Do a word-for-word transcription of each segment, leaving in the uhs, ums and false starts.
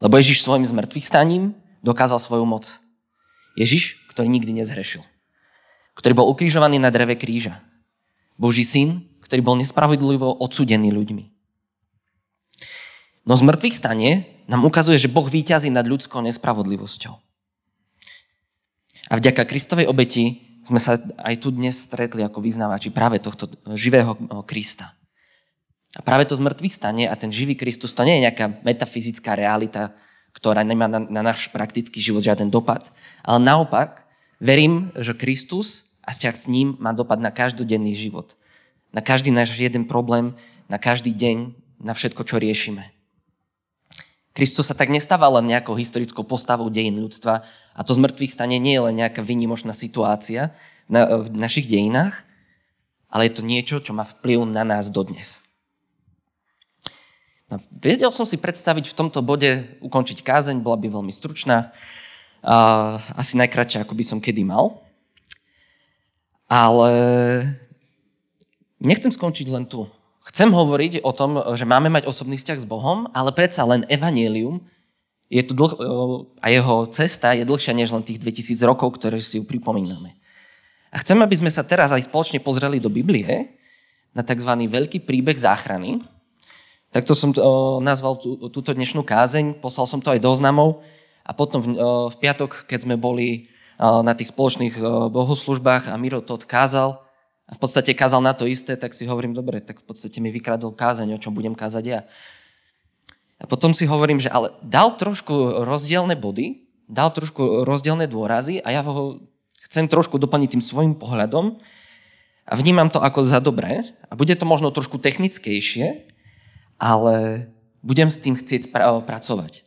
Lebo Ježiš svojim zmrtvých staním dokázal svoju moc. Ježiš, ktorý nikdy nezhrešil. Ktorý bol ukrižovaný na dreve kríža. Boží syn, ktorý bol nespravodlivo odsúdený ľuďmi. No zmrtvých stanie nám ukazuje, že Boh víťazí nad ľudskou nespravodlivosťou. A vďaka Kristovej obeti sme sa aj tu dnes stretli ako vyznávači práve tohto živého Krista. A práve to zmrtvých stanie a ten živý Kristus, to nie je nejaká metafyzická realita, ktorá nemá na, na náš praktický život žiaden dopad. Ale naopak, verím, že Kristus a vzťah s ním má dopad na každodenný život. Na každý náš jeden problém, na každý deň, na všetko, čo riešime. Kristus sa tak nestáva len nejakou historickou postavou dejín ľudstva a to zmŕtvychvstanie nie je len nejaká výnimočná situácia na, v našich dejinách, ale je to niečo, čo má vplyv na nás dodnes. No, vedel som si predstaviť v tomto bode ukončiť kázeň, bola by veľmi stručná, uh, asi najkratšia, ako by som kedy mal. Ale nechcem skončiť len tu. Chcem hovoriť o tom, že máme mať osobný vzťah s Bohom, ale predsa len evanjelium je tu dlh- a jeho cesta je dlhšia než len tých dvetisíc rokov, ktoré si ju pripomíname. A chcem, aby sme sa teraz aj spoločne pozreli do Biblie na tzv. Veľký príbeh záchrany. Takto som to, o, nazval tú, túto dnešnú kázeň, poslal som to aj do oznamov a potom v, o, v piatok, keď sme boli o, na tých spoločných o, bohoslužbách a Miro Todd kázal, a v podstate kázal na to isté, tak si hovorím, dobre, tak v podstate mi vykradol kázeň, o čom budem kázať ja. A potom si hovorím, že ale dal trošku rozdielne body, dal trošku rozdielne dôrazy a ja ho chcem trošku doplniť tým svojim pohľadom a vnímam to ako za dobré a bude to možno trošku technickejšie, ale budem s tým chcieť pracovať.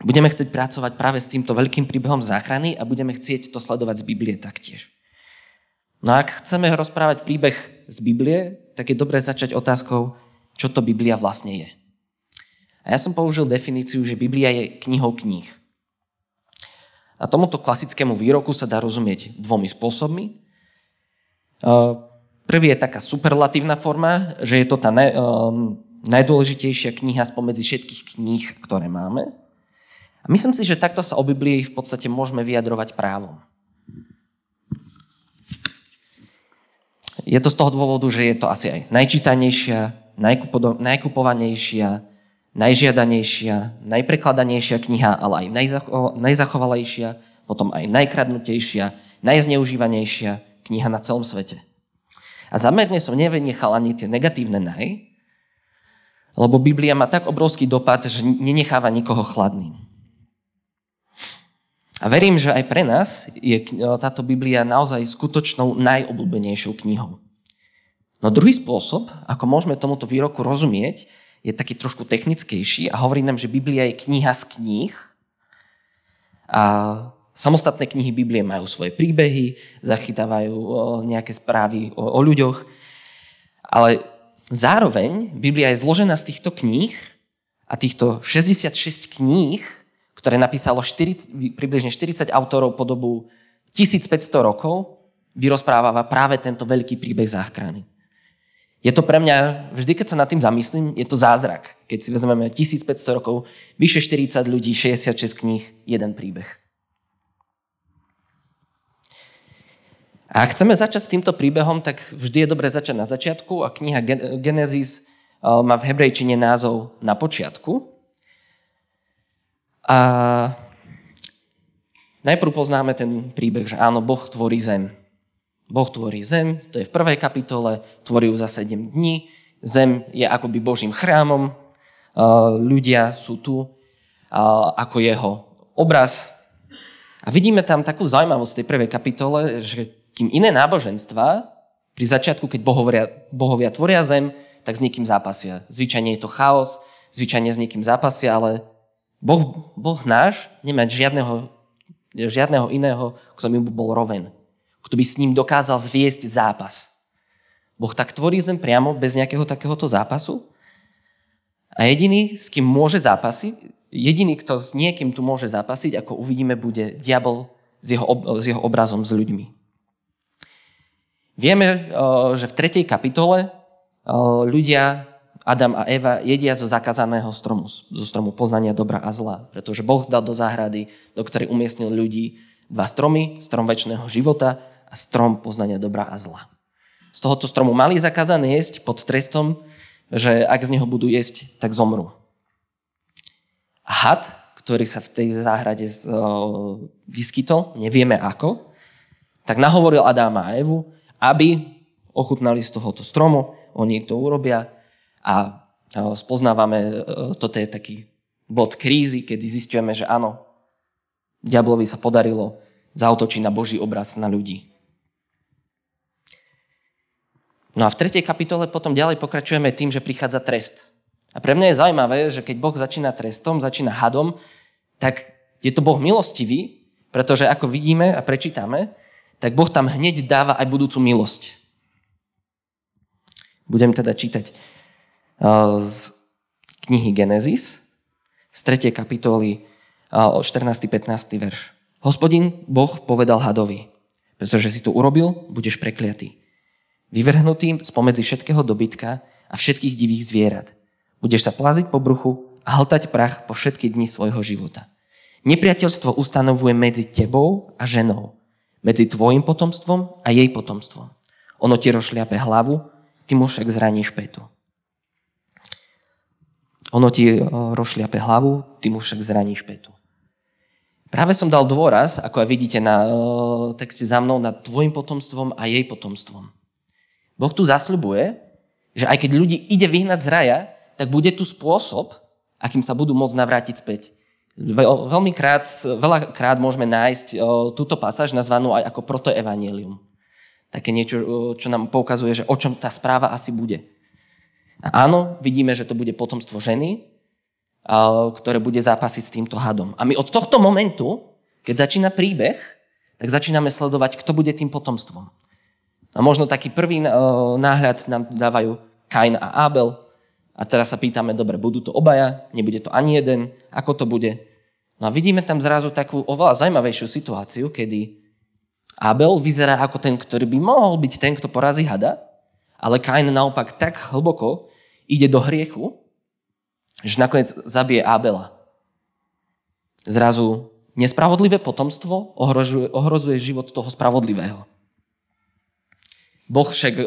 Budeme chcieť pracovať práve s týmto veľkým príbehom záchrany a budeme chcieť to sledovať z Biblie taktiež. No a ak chceme rozprávať príbeh z Biblie, tak je dobré začať otázkou, čo to Biblia vlastne je. A ja som použil definíciu, že Biblia je knihou kníh. A tomuto klasickému výroku sa dá rozumieť dvomi spôsobmi. Prvý je taká superlatívna forma, že je to tá naj, najdôležitejšia kniha spomedzi všetkých kníh, ktoré máme. A myslím si, že takto sa o Biblii v podstate môžeme vyjadrovať právom. Je to z toho dôvodu, že je to asi aj najčítanejšia, najkupo- najkupovanejšia, najžiadanejšia, najprekladanejšia kniha, ale aj najzacho- najzachovalejšia, potom aj najkradnutejšia, najzneužívanejšia kniha na celom svete. A zámerne som nevynechal ani tie negatívne naj, lebo Biblia má tak obrovský dopad, že nenecháva nikoho chladným. A verím, že aj pre nás je táto Biblia naozaj skutočnou najobľúbenejšou knihou. No druhý spôsob, ako môžeme tomuto výroku rozumieť, je taký trošku technickejší a hovorí nám, že Biblia je kniha z kníh. A samostatné knihy Biblie majú svoje príbehy, zachytávajú nejaké správy o, o ľuďoch. Ale zároveň Biblia je zložená z týchto kníh a týchto šesťdesiatšesť kníh, ktoré napísalo štyridsať, približne štyridsať autorov po dobu tisícpäťsto rokov, vyrozprávava práve tento veľký príbeh záchrany. Je to pre mňa, vždy keď sa nad tým zamyslím, je to zázrak. Keď si vezmeme tisícpäťsto rokov, vyše štyridsať ľudí, šesťdesiatšesť kníh, jeden príbeh. A ak chceme začať s týmto príbehom, tak vždy je dobre začať na začiatku a kniha Genesis má v hebrejčine názov Na počiatku. A najprv poznáme ten príbeh, že áno, Boh tvorí zem. Boh tvorí zem, to je v prvej kapitole, tvorí ju za sedem dní. Zem je akoby Božím chrámom, ľudia sú tu ako jeho obraz. A vidíme tam takú zaujímavosť tej prvej kapitole, že kým iné náboženstva, pri začiatku, keď bohovia, bohovia tvoria zem, tak s niekým zápasia. Zvyčajne je to chaos, zvyčajne s niekým zápasia, ale Boh, boh náš nemá žiadneho, žiadneho iného, kto by bol roven. Kto by s ním dokázal zviesť zápas. Boh tak tvorí zem priamo, bez nejakého takéhoto zápasu. A jediný, s kým môže zápasiť, jediný, kto s niekým tu môže zápasiť, ako uvidíme, bude diabol s jeho, s jeho obrazom, s ľuďmi. Vieme, že v tretej kapitole ľudia Adam a Eva jedia zo zakázaného stromu, zo stromu poznania dobra a zla, pretože Boh dal do záhrady, do ktorej umiestnil ľudí, dva stromy, strom večného života a strom poznania dobra a zla. Z tohoto stromu mali zakázané jesť pod trestom, že ak z neho budú jesť, tak zomru. A had, ktorý sa v tej záhrade vyskytol, nevieme ako, tak nahovoril Adáma a Evu, aby ochutnali z tohoto stromu, oni to urobia. A spoznávame, toto je taký bod krízy, kedy zistujeme, že áno, diablovi sa podarilo zaútočiť na Boží obraz, na ľudí. No a v tretej kapitole potom ďalej pokračujeme tým, že prichádza trest. A pre mňa je zaujímavé, že keď Boh začína trestom, začína hadom, tak je to Boh milostivý, pretože ako vidíme a prečítame, tak Boh tam hneď dáva aj budúcu milosť. Budem teda čítať z knihy Genesis z tretej kapitoly od štrnásteho po pätnásteho verš. Hospodin Boh povedal hadovi, pretože si to urobil, budeš prekliatý. Vyvrhnutým spomedzi všetkého dobytka a všetkých divých zvierat. Budeš sa plaziť po bruchu a hltať prach po všetky dni svojho života. Nepriateľstvo ustanovuje medzi tebou a ženou, medzi tvojim potomstvom a jej potomstvom. Ono ti rozšľape hlavu, ty mu však zraníš pätu. Ono ti rozšľape hlavu, ty mu však zraníš pätu. Práve som dal dôraz, ako aj vidíte na texte za mnou, nad tvojim potomstvom a jej potomstvom. Boh tu zasľubuje, že aj keď ľudí ide vyhnať z raja, tak bude tu spôsob, akým sa budú môcť navrátiť späť. Veľmi krát, veľakrát môžeme nájsť túto pasáž nazvanú aj ako protoevanjelium. Také niečo, čo nám poukazuje, že o čom tá správa asi bude. A áno, vidíme, že to bude potomstvo ženy, ktoré bude zápasiť s týmto hadom. A my od tohto momentu, keď začína príbeh, tak začíname sledovať, kto bude tým potomstvom. A možno taký prvý náhľad nám dávajú Kain a Abel. A teraz sa pýtame, dobre, budú to obaja? Nebude to ani jeden? Ako to bude? No a vidíme tam zrazu takú oveľa zaujímavejšiu situáciu, kedy Abel vyzerá ako ten, ktorý by mohol byť ten, kto porazí hada, ale Kain naopak tak hlboko ide do hriechu, že nakoniec zabije Abela. Zrazu nespravodlivé potomstvo ohrozuje, ohrozuje život toho spravodlivého. Boh však e,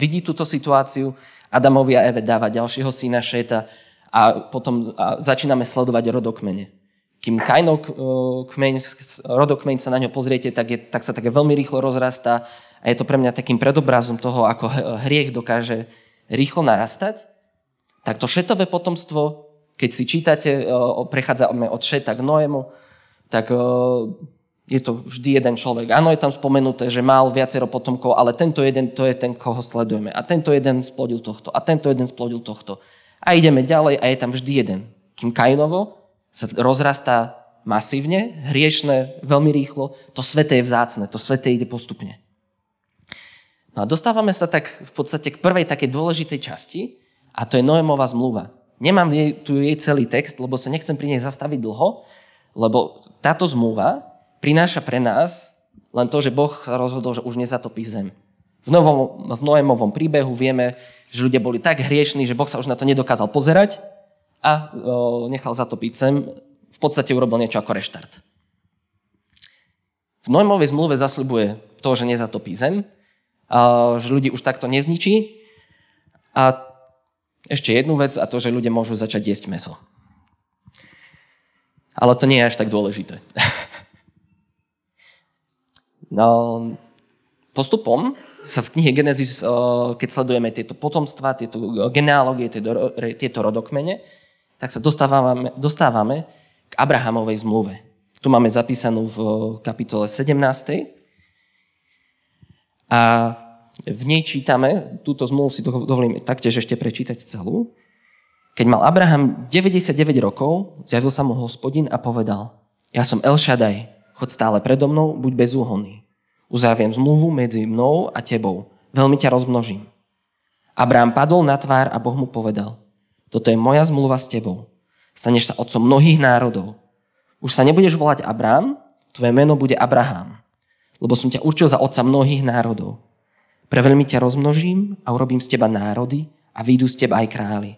vidí túto situáciu, Adamovi a Eve dáva ďalšieho syna Šéta a potom a začíname sledovať rodokmene. Kým Kainov kmeň, rodokmeň sa na ňo pozriete, tak, je, tak sa také veľmi rýchlo rozrastá a je to pre mňa takým predobrazom toho, ako hriech dokáže rýchlo narastať. Tak to Šétové potomstvo, keď si čítate, prechádzame od Šéta k Noému, tak je to vždy jeden človek. Áno, je tam spomenuté, že mal viacero potomkov, ale tento jeden, to je ten, koho sledujeme. A tento jeden splodil tohto, a tento jeden splodil tohto. A ideme ďalej a je tam vždy jeden. Kým Kainovo sa rozrastá masívne, hriešne, veľmi rýchlo, to sveté je vzácne, to sveté ide postupne. No a dostávame sa tak v podstate k prvej takej dôležitej časti, a to je Noémova zmluva. Nemám tu jej celý text, lebo sa nechcem pri nej zastaviť dlho, lebo táto zmluva prináša pre nás len to, že Boh sa rozhodol, že už nezatopí zem. V, novom, v Noémovom príbehu vieme, že ľudia boli tak hriešní, že Boh sa už na to nedokázal pozerať a o, nechal zatopiť zem. V podstate urobil niečo ako reštart. V Noémovej zmluve zasľubuje to, že nezatopí zem, a, že ľudí už takto nezničí a ešte jednu vec a to, že ľudia môžu začať jesť mäso. Ale to nie je až tak dôležité. No, postupom sa v knihe Genesis, keď sledujeme tieto potomstva, tieto genealógie, tieto rodokmene, tak sa dostávame, dostávame k Abrahamovej zmluve. Tu máme zapísanú v kapitole sedemnástej. A v nej čítame, túto zmluvu si dovolím taktiež ešte prečítať celú. Keď mal Abraham deväťdesiatdeväť rokov, zjavil sa mu Hospodin a povedal: Ja som El Shaddai, chod stále predo mnou, buď bezúhonný. Uzavriem zmluvu medzi mnou a tebou, veľmi ťa rozmnožím. Abraham padol na tvár a Boh mu povedal: Toto je moja zmluva s tebou. Staneš sa otcom mnohých národov. Už sa nebudeš volať Abraham, tvoje meno bude Abraham, lebo som ťa určil za otca mnohých národov. Preveľmi ťa rozmnožím a urobím z teba národy a výjdu z teba aj králi.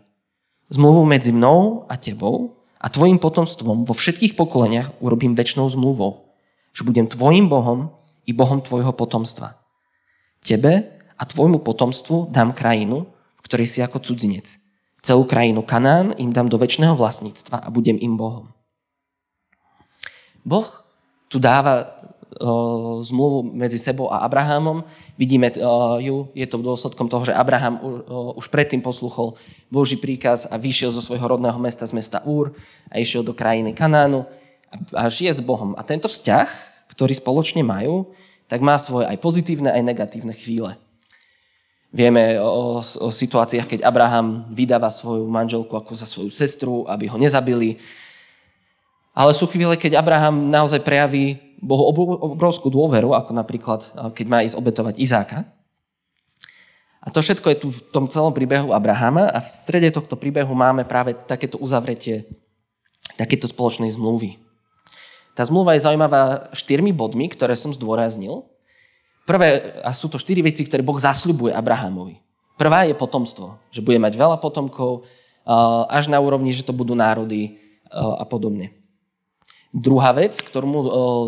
Zmluvou medzi mnou a tebou a tvojim potomstvom vo všetkých pokoleniach urobím večnou zmluvou, že budem tvojim Bohom i Bohom tvojho potomstva. Tebe a tvojmu potomstvu dám krajinu, v ktorej si ako cudzinec. Celú krajinu Kanán im dám do večného vlastníctva a budem im Bohom. Boh tu dáva zmluvu medzi sebou a Abrahamom. Vidíme ju, je to dôsledkom toho, že Abraham už predtým poslúchol Boží príkaz a vyšiel zo svojho rodného mesta, z mesta Úr a išiel do krajiny Kanánu a žije s Bohom. A tento vzťah, ktorý spoločne majú, tak má svoje aj pozitívne, aj negatívne chvíle. Vieme o, o situáciách, keď Abraham vydáva svoju manželku ako za svoju sestru, aby ho nezabili. Ale sú chvíle, keď Abraham naozaj prejaví Bohu obrovskú dôveru, ako napríklad, keď má ísť obetovať Izáka. A to všetko je tu v tom celom príbehu Abrahama a v strede tohto príbehu máme práve takéto uzavretie, takéto spoločnej zmluvy. Tá zmluva je zaujímavá štyrmi bodmi, ktoré som zdôraznil. Prvé, a sú to štyri veci, ktoré Boh zasľubuje Abrahamovi. Prvá je potomstvo, že bude mať veľa potomkov, až na úrovni, že to budú národy a podobne. Druhá vec, ktorú mu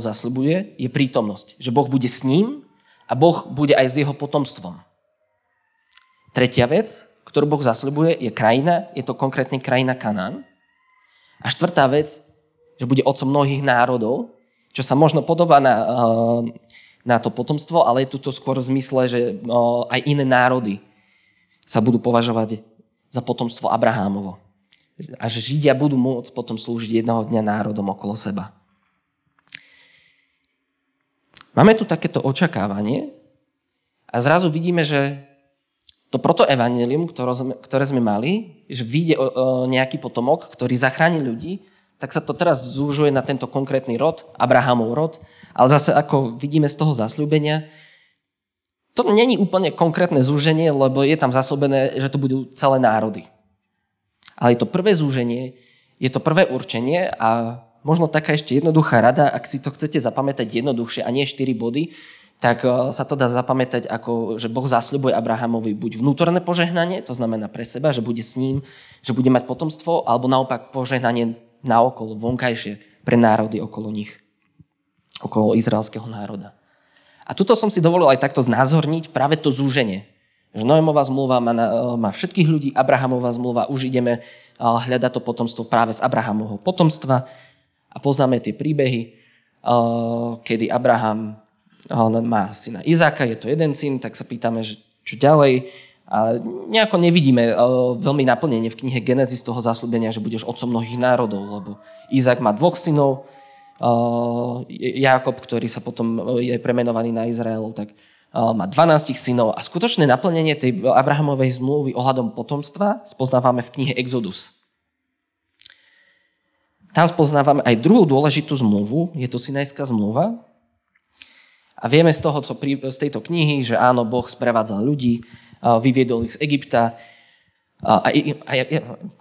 zasľubuje, je prítomnosť, že Boh bude s ním a Boh bude aj s jeho potomstvom. Tretia vec, ktorú Boh zasľubuje, je krajina, je to konkrétne krajina Kanán. A štvrtá vec, že bude otcom mnohých národov, čo sa možno podobá na, na to potomstvo, ale je tu to skôr v zmysle, že aj iné národy sa budú považovať za potomstvo Abrahámovo. A že Židia budú môcť potom slúžiť jedného dňa národom okolo seba. Máme tu takéto očakávanie a zrazu vidíme, že to protoevanjelium, ktoré sme mali, že vyjde nejaký potomok, ktorý zachráni ľudí, tak sa to teraz zúžuje na tento konkrétny rod, Abrahamov rod, ale zase ako vidíme z toho zasľúbenia, to není úplne konkrétne zúženie, lebo je tam zasľúbené, že to budú celé národy. Ale je to prvé zúženie, je to prvé určenie a možno taká ešte jednoduchá rada, ak si to chcete zapamätať jednoduchšie a nie štyri body, tak sa to dá zapamätať ako, že Boh zasľubuje Abrahamovi buď vnútorné požehnanie, to znamená pre seba, že bude s ním, že bude mať potomstvo, alebo naopak požehnanie naokolo, vonkajšie pre národy okolo nich, okolo izraelského národa. A tuto som si dovolil aj takto znázorniť práve to zúženie. Že Noémova zmluva má, na, má všetkých ľudí, Abrahamova zmluva, už ideme hľadať to potomstvo práve z Abrahamovho potomstva a poznáme tie príbehy, kedy Abraham má syna Izáka, je to jeden syn, tak sa pýtame, že čo ďalej a nejako nevidíme veľmi naplnenie v knihe Genesis toho zasľúbenia, že budeš otcom mnohých národov, lebo Izák má dvoch synov, Jákob, ktorý sa potom je premenovaný na Izrael, tak má dvanásť synov a skutočné naplnenie tej Abrahamovej zmluvy ohľadom potomstva spoznávame v knihe Exodus. Tam spoznávame aj druhú dôležitú zmluvu, je to Sinajská zmluva. A vieme z, toho, z tejto knihy, že áno, Boh sprevádzal ľudí, vyviedol ich z Egypta. A, a, a, a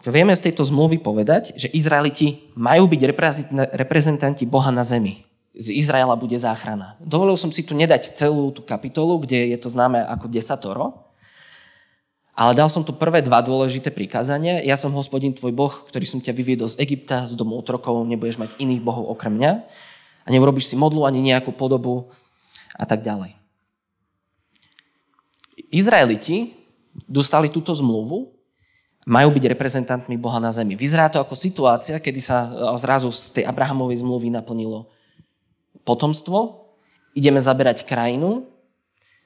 vieme z tejto zmluvy povedať, že Izraeliti majú byť reprezentanti Boha na zemi. Z Izraela bude záchrana. Dovolil som si tu nedať celú tú kapitolu, kde je to známe ako desatoro, ale dal som tu prvé dva dôležité prikázania. Ja som Hospodin tvoj Boh, ktorý som ťa vyviedol z Egypta, z domu otrokov, nebudeš mať iných bohov okrem mňa a neurobiš si modlu ani nejakú podobu a tak ďalej. Izraeliti dostali túto zmluvu, majú byť reprezentantmi Boha na zemi. Vyzerá to ako situácia, kedy sa zrazu z tej Abrahamovej zmluvy naplnilo potomstvo, ideme zaberať krajinu,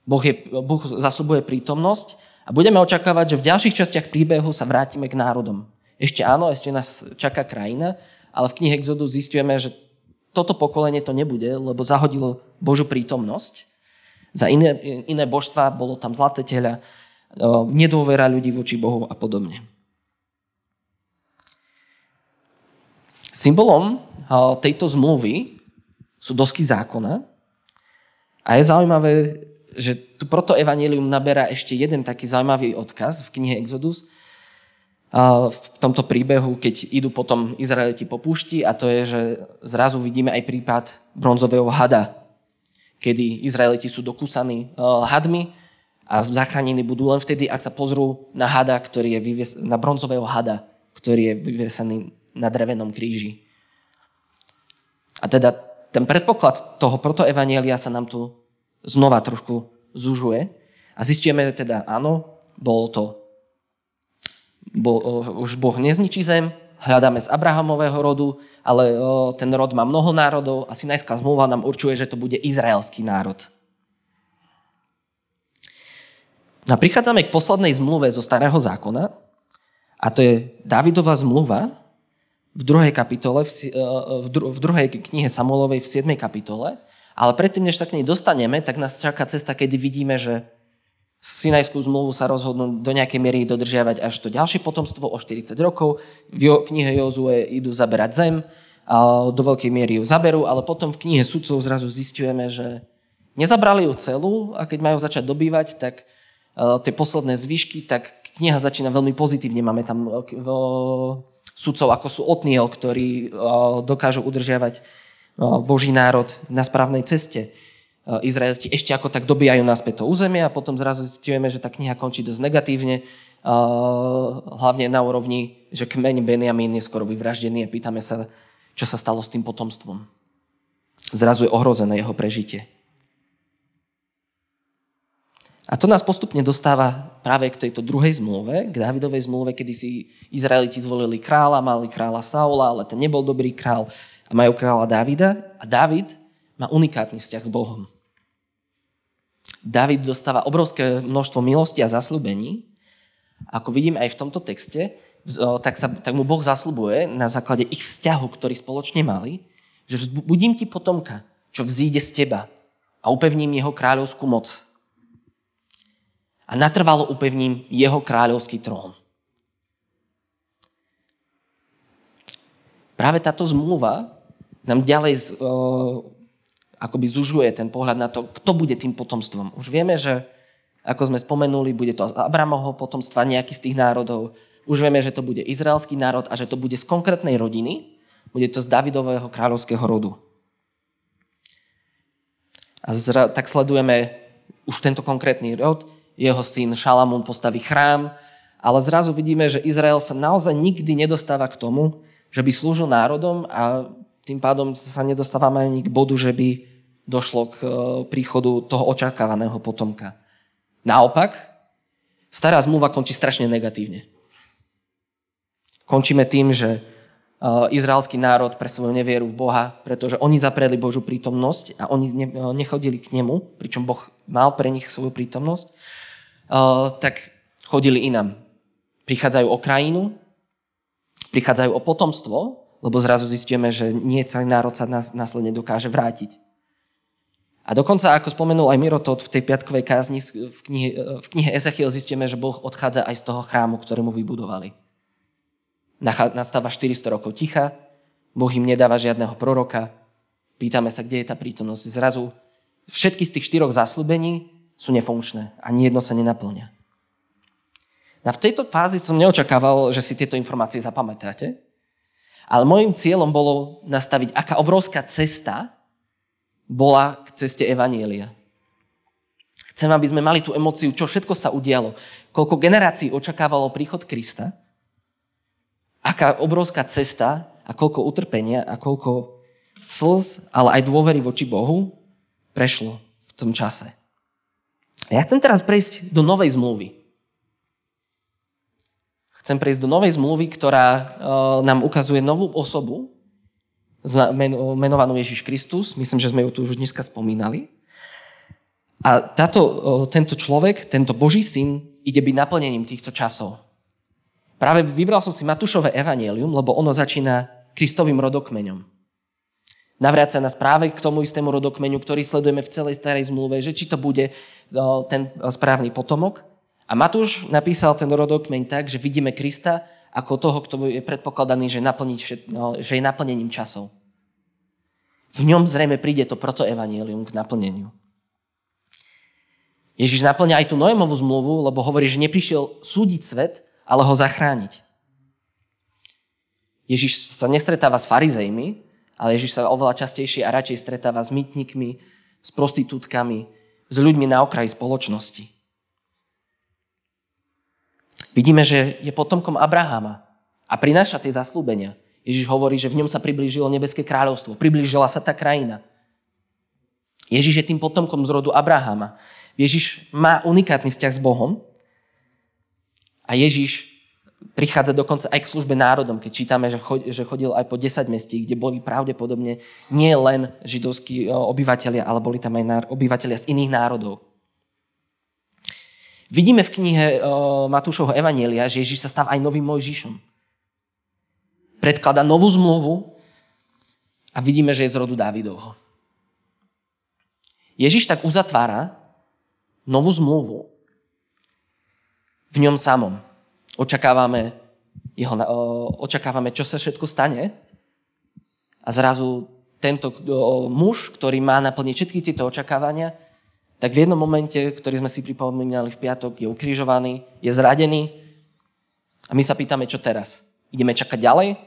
Boh, je, Boh zasľubuje prítomnosť a budeme očakávať, že v ďalších častiach príbehu sa vrátime k národom. Ešte áno, ešte nás čaká krajina, ale v knihe Exodus zistujeme, že toto pokolenie to nebude, lebo zahodilo Božiu prítomnosť. Za iné, iné božstvá bolo tam zlaté teľa, nedôvera ľudí voči Bohu a podobne. Symbolom tejto zmluvy sú dosky zákona. A je zaujímavé, že tu proto evanjelium naberá ešte jeden taký zaujímavý odkaz v knihe Exodus v tomto príbehu, keď idú potom Izraeliti po púšti a to je, že zrazu vidíme aj prípad bronzového hada, kedy Izraeliti sú dokúsaní hadmi A zachránení budú len vtedy, ak sa pozrú na hada, ktorý je vyvies... na bronzového hada, ktorý je vyvesený na drevenom kríži. A teda ten predpoklad toho protoevanjelia sa nám tu znova trošku zužuje. A zistíme teda, áno, bol to Bo, už Boh nezničí zem, hľadáme z Abrahamového rodu, ale o, ten rod má mnoho národov a Sinajská zmluva nám určuje, že to bude izraelský národ. A prichádzame k poslednej zmluve zo Starého zákona, a to je Dávidova zmluva v druhej kapitole, v, v, dru, v druhej knihe Samuelovej v siedmej kapitole, ale predtým, než sa k nej dostaneme, tak nás čaká cesta, kedy vidíme, že Sinajskú zmluvu sa rozhodnú do nejakej miery dodržiavať až to ďalšie potomstvo o štyridsať rokov. V knihe Jozue idú zaberať zem, a do veľkej miery ju zaberú, ale potom v knihe Sudcov zrazu zistujeme, že nezabrali ju celú a keď majú začať dobývať, tak tie posledné zvyšky, tak kniha začína veľmi pozitívne. Máme tam sudcov, ako sú Otniel, ktorí dokážu udržiavať Boží národ na správnej ceste. Izraeliti ešte ako tak dobíjajú naspäť to územie a potom zrazu zistíme, že tá kniha končí dosť negatívne, hlavne na úrovni, že kmeň Benjamín je skoro vyvraždený a pýtame sa, čo sa stalo s tým potomstvom. Zrazu je ohrozené jeho prežitie. A to nás postupne dostáva práve k tejto druhej zmluve, k Dávidovej zmluve, kedy si Izraeliti zvolili kráľa, mali kráľa Saula, ale ten nebol dobrý kráľ a majú kráľa Dávida a Dávid má unikátny vzťah s Bohom. Dávid dostáva obrovské množstvo milosti a zasľúbení. Ako vidím aj v tomto texte, tak, sa, tak mu Boh zasľubuje na základe ich vzťahu, ktorý spoločne mali, že vzbudím ti potomka, čo vzíde z teba a upevním jeho kráľovskú moc. A natrvalo upevním jeho kráľovský trón. Práve táto zmluva nám ďalej akoby zužuje ten pohľad na to, kto bude tým potomstvom. Už vieme, že, ako sme spomenuli, bude to z Abrahamovho potomstva, nejaký z tých národov. Už vieme, že to bude izraelský národ a že to bude z konkrétnej rodiny. Bude to z Dávidového kráľovského rodu. A zra, tak sledujeme už tento konkrétny rod. Jeho syn Šalamún postaví chrám, ale zrazu vidíme, že Izrael sa naozaj nikdy nedostáva k tomu, že by slúžil národom a tým pádom sa nedostávame ani k bodu, že by došlo k príchodu toho očakávaného potomka. Naopak, stará zmluva končí strašne negatívne. Končíme tým, že izraelský národ pre svoju nevieru v Boha, pretože oni zapreli Božiu prítomnosť a oni nechodili k nemu, pričom Boh mal pre nich svoju prítomnosť, tak chodili inam. Prichádzajú o krajinu, prichádzajú o potomstvo, lebo zrazu zistíme, že nie celý národ sa následne dokáže vrátiť. A dokonca, ako spomenul aj Miro Todd v tej piatkovej kázni v knihe, v knihe Ezechiel, zistíme, že Boh odchádza aj z toho chrámu, ktorému vybudovali. Nastáva štyristo rokov ticha, Boh im nedáva žiadneho proroka, pýtame sa, kde je tá prítomnosť. Zrazu všetky z tých štyroch zasľúbení sú nefunkčné, ani jedno sa nenaplňa. A v tejto fázi som neočakával, že si tieto informácie zapamätáte, ale môjim cieľom bolo nastaviť, aká obrovská cesta bola k ceste Evanjelia. Chcem, aby sme mali tú emóciu, čo všetko sa udialo, koľko generácií očakávalo príchod Krista, aká obrovská cesta a koľko utrpenia a koľko slz, ale aj dôvery voči Bohu prešlo v tom čase. A ja chcem teraz prejsť do novej zmluvy. Chcem prejsť do novej zmluvy, ktorá nám ukazuje novú osobu, menovanú Ježiš Kristus. Myslím, že sme ju tu už dneska spomínali. A táto, tento človek, tento Boží syn, ide byť naplnením týchto časov. Práve vybral som si Matúšovo evanjelium, lebo ono začína Kristovým rodokmeňom. Navráca nás práve k tomu istému rodokmeňu, ktorý sledujeme v celej starej zmluve, že či to bude ten správny potomok. A Matúš napísal ten rodokmeň tak, že vidíme Krista ako toho, kto je predpokladaný, že, naplniť, že je naplnením časov. V ňom zrejme príde to protoevanjelium k naplneniu. Ježiš naplňa aj tú Noémovú zmluvu, lebo hovorí, že neprišiel súdiť svet, ale ho zachrániť. Ježiš sa nestretáva s farizejmi, ale Ježiš sa oveľa častejšie a radšej stretáva s mýtnikmi, s prostitútkami, s ľuďmi na okraji spoločnosti. Vidíme, že je potomkom Abraháma a prináša tie zasľúbenia. Ježiš hovorí, že v ňom sa priblížilo nebeské kráľovstvo, priblížila sa tá krajina. Ježiš je tým potomkom z rodu Abraháma. Ježiš má unikátny vzťah s Bohom a Ježiš prichádza dokonca aj k službe národom, keď čítame, že chodil aj po desaťmestí, kde boli pravdepodobne nie len židovskí obyvatelia, ale boli tam aj obyvatelia z iných národov. Vidíme v knihe Matúšovho evanjelia, že Ježiš sa stáva aj novým Mojžišom. Predkladá novú zmluvu a vidíme, že je z rodu Dávidovho. Ježiš tak uzatvára novú zmluvu v ňom samom. Očakávame, jeho, očakávame, čo sa všetko stane a zrazu tento muž, ktorý má naplniť všetky tieto očakávania, tak v jednom momente, ktorý sme si pripomínali v piatok, je ukrižovaný, je zradený a my sa pýtame, čo teraz? Ideme čakať ďalej?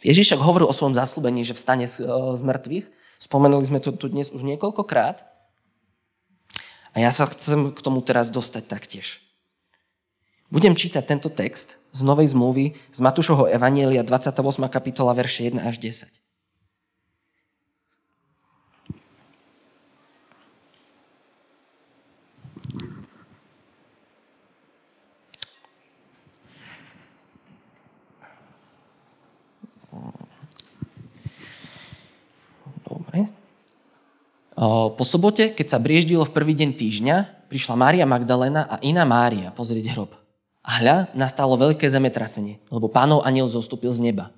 Ježiš však hovoril o svojom zasľúbení, že vstane z, z mŕtvych. Spomenuli sme to tu dnes už niekoľkokrát. A ja sa chcem k tomu teraz dostať taktiež. Budem čítať tento text z Novej zmluvy z Matúšovho evanjelia dvadsiata ôsma kapitola, verše jeden až desať. Dobre. Po sobote, keď sa brieždilo v prvý deň týždňa, prišla Mária Magdalena a iná Mária pozrieť hrob. A hľa, nastalo veľké zemetrasenie, lebo Pánov anjel zostúpil z neba.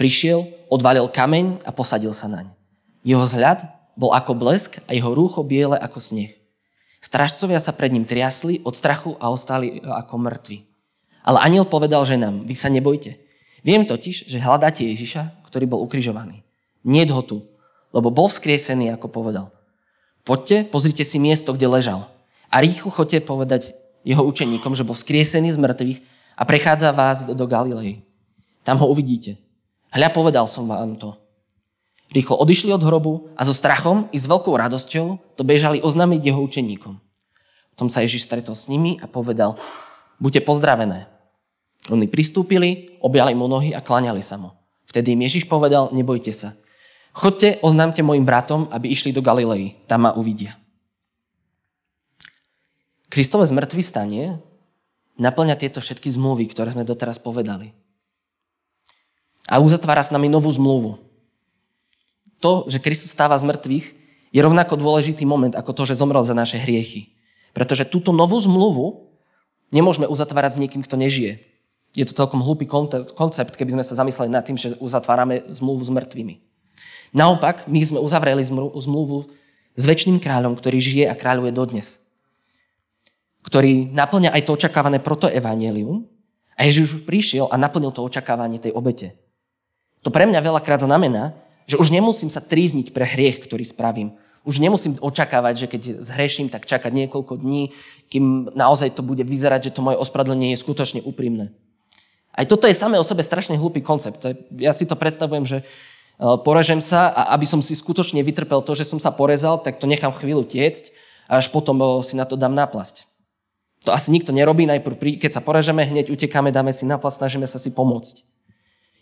Prišiel, odvalil kameň a posadil sa naň. Jeho vzhľad bol ako blesk a jeho rúcho biele ako sneh. Strážcovia sa pred ním triasli od strachu a ostali ako mŕtvi. Ale anjel povedal ženám, vy sa nebojte. Viem totiž, že hľadáte Ježiša, ktorý bol ukrižovaný. Niet ho tu, lebo bol vzkriesený, ako povedal. Poďte, pozrite si miesto, kde ležal. A rýchlo choďte povedať jeho učeníkom, že bol vzkriesený z mŕtvych a prechádza vás do Galilei. Tam ho uvidíte. Hľa, povedal som vám to. Rýchlo odišli od hrobu a so strachom i s veľkou radosťou to bežali oznámiť jeho učeníkom. Potom sa Ježiš stretol s nimi a povedal, buďte pozdravené. Oni pristúpili, objali mu nohy a kláňali sa mu. Vtedy im Ježiš povedal, nebojte sa. Chodte, oznámte mojim bratom, aby išli do Galilei. Tam ma uvidia. Kristové zmrtvý stanie naplňa tieto všetky zmluvy, ktoré sme doteraz povedali. A uzatvára s nami novú zmluvu. To, že Kristus stáva z mŕtvych, je rovnako dôležitý moment, ako to, že zomrel za naše hriechy. Pretože túto novú zmluvu nemôžeme uzatvárať s niekým, kto nežije. Je to celkom hlúpy koncept, keby sme sa zamysleli nad tým, že uzatvárame zmluvu s mŕtvými. Naopak, my sme uzavreli zmluvu s večným kráľom, ktorý žije a kráľuje dodnes. Ktorý naplňa aj to očakávané protoevangelium a Ježiš už prišiel a naplnil to očakávanie tej obete. To pre mňa veľakrát znamená, že už nemusím sa trízniť pre hriech, ktorý spravím. Už nemusím očakávať, že keď zhreším, tak čakať niekoľko dní, kým naozaj to bude vyzerať, že to moje ospravedlnenie je skutočne úprimné. Aj toto je samé o sebe strašne hlúpy koncept. Ja si to predstavujem, že porežem sa a aby som si skutočne vytrpel to, že som sa porezal, tak to nechám chvíľu tiecť a až potom si na to dám náplasť. To asi nikto nerobí, najprv keď sa porežeme, hneď utekáme, dáme si náplasť, snažíme sa si pomôcť.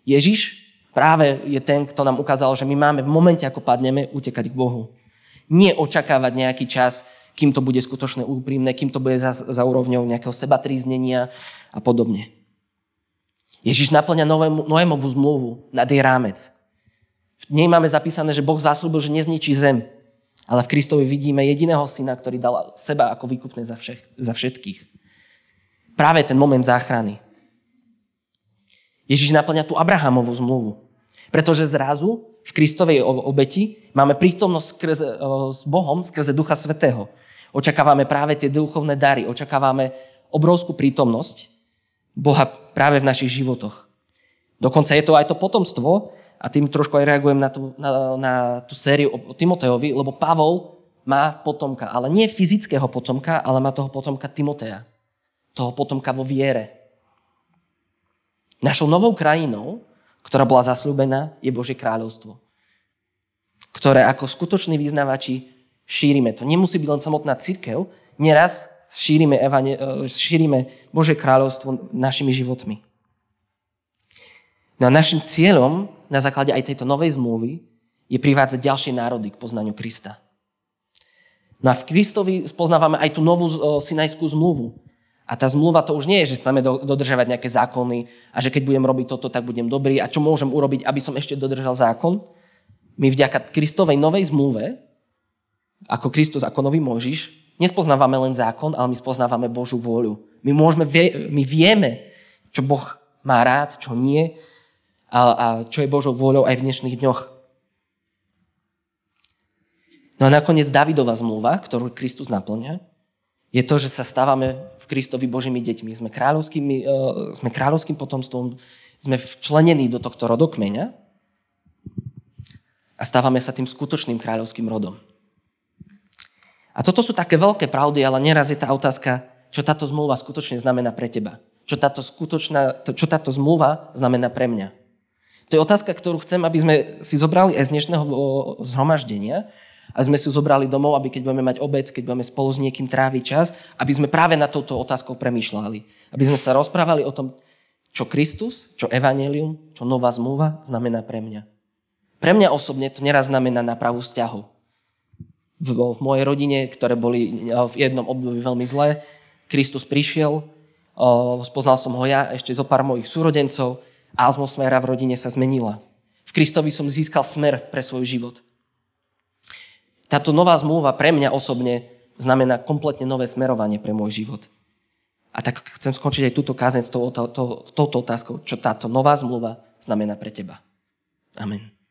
Ježiš práve je ten, kto nám ukázal, že my máme v momente, ako padneme, utekať k Bohu. Nie očakávať nejaký čas, kým to bude skutočne úprimné, kým to bude za, za úrovňou nejakého sebatríznenia a podobne. Ježiš naplňa Noémovú zmluvu nad jej rámec. V nej máme zapísané, že Boh zasľúbil, že nezničí zem. Ale v Kristovi vidíme jediného syna, ktorý dal seba ako výkupné za, všech, za všetkých. Práve ten moment záchrany. Ježiš naplňa tú Abrahamovú zmluvu. Pretože zrazu v Kristovej obeti máme prítomnosť skrze, s Bohom skrze Ducha Svätého. Očakávame práve tie duchovné dary. Očakávame obrovskú prítomnosť Boha práve v našich životoch. Dokonca je to aj to potomstvo, a tým trošku aj reagujem na tú, na, na tú sériu o Timotejovi, lebo Pavol má potomka, ale nie fyzického potomka, ale má toho potomka Timoteja. Toho potomka vo viere. Našou novou krajinou, ktorá bola zasľúbená, je Božie kráľovstvo. Ktoré ako skutoční vyznavači šírime. To nemusí byť len samotná cirkev. Neraz šírime, evane, šírime Božie kráľovstvo našimi životmi. No a našim cieľom na základe aj tejto novej zmluvy je privádzať ďalšie národy k poznaniu Krista. No a v Kristovi poznávame aj tú novú sinajskú zmluvu. A tá zmluva to už nie je, že chceme dodržiavať nejaké zákony a že keď budem robiť toto, tak budem dobrý a čo môžem urobiť, aby som ešte dodržal zákon. My vďaka Kristovej novej zmluve, ako Kristus, ako nový Mojžiš, nespoznávame len zákon, ale my spoznávame Božú vôľu. My, môžeme, my vieme, čo Boh má rád, čo nie a, a čo je Božou vôľou aj v dnešných dňoch. No a nakoniec Dávidova zmluva, ktorú Kristus naplňa, je to, že sa stávame v Kristovi Božími deťmi. Sme kráľovským, sme kráľovským potomstvom, sme včlenení do tohto rodokmeňa a stávame sa tým skutočným kráľovským rodom. A toto sú také veľké pravdy, ale neraz je tá otázka, čo táto zmluva skutočne znamená pre teba. Čo táto, skutočná, čo táto zmluva znamená pre mňa. To je otázka, ktorú chcem, aby sme si zobrali aj z dnešného zhromaždenia, a sme si ju zobrali domov, aby keď budeme mať obed, keď budeme spolu s niekým tráviť čas, aby sme práve na touto otázkou premýšľali. Aby sme sa rozprávali o tom, čo Kristus, čo evanjelium, čo nová zmluva znamená pre mňa. Pre mňa osobne to neraz znamená nápravu vzťahov. V, v mojej rodine, ktoré boli v jednom období veľmi zlé, Kristus prišiel, spoznal som ho ja, ešte zo pár mojich súrodencov a atmosféra v rodine sa zmenila. V Kristovi som získal smer pre svoj život. Táto nová zmluva pre mňa osobne znamená kompletne nové smerovanie pre môj život. A tak chcem skončiť aj túto kázeň s touto, touto otázkou, čo táto nová zmluva znamená pre teba. Amen.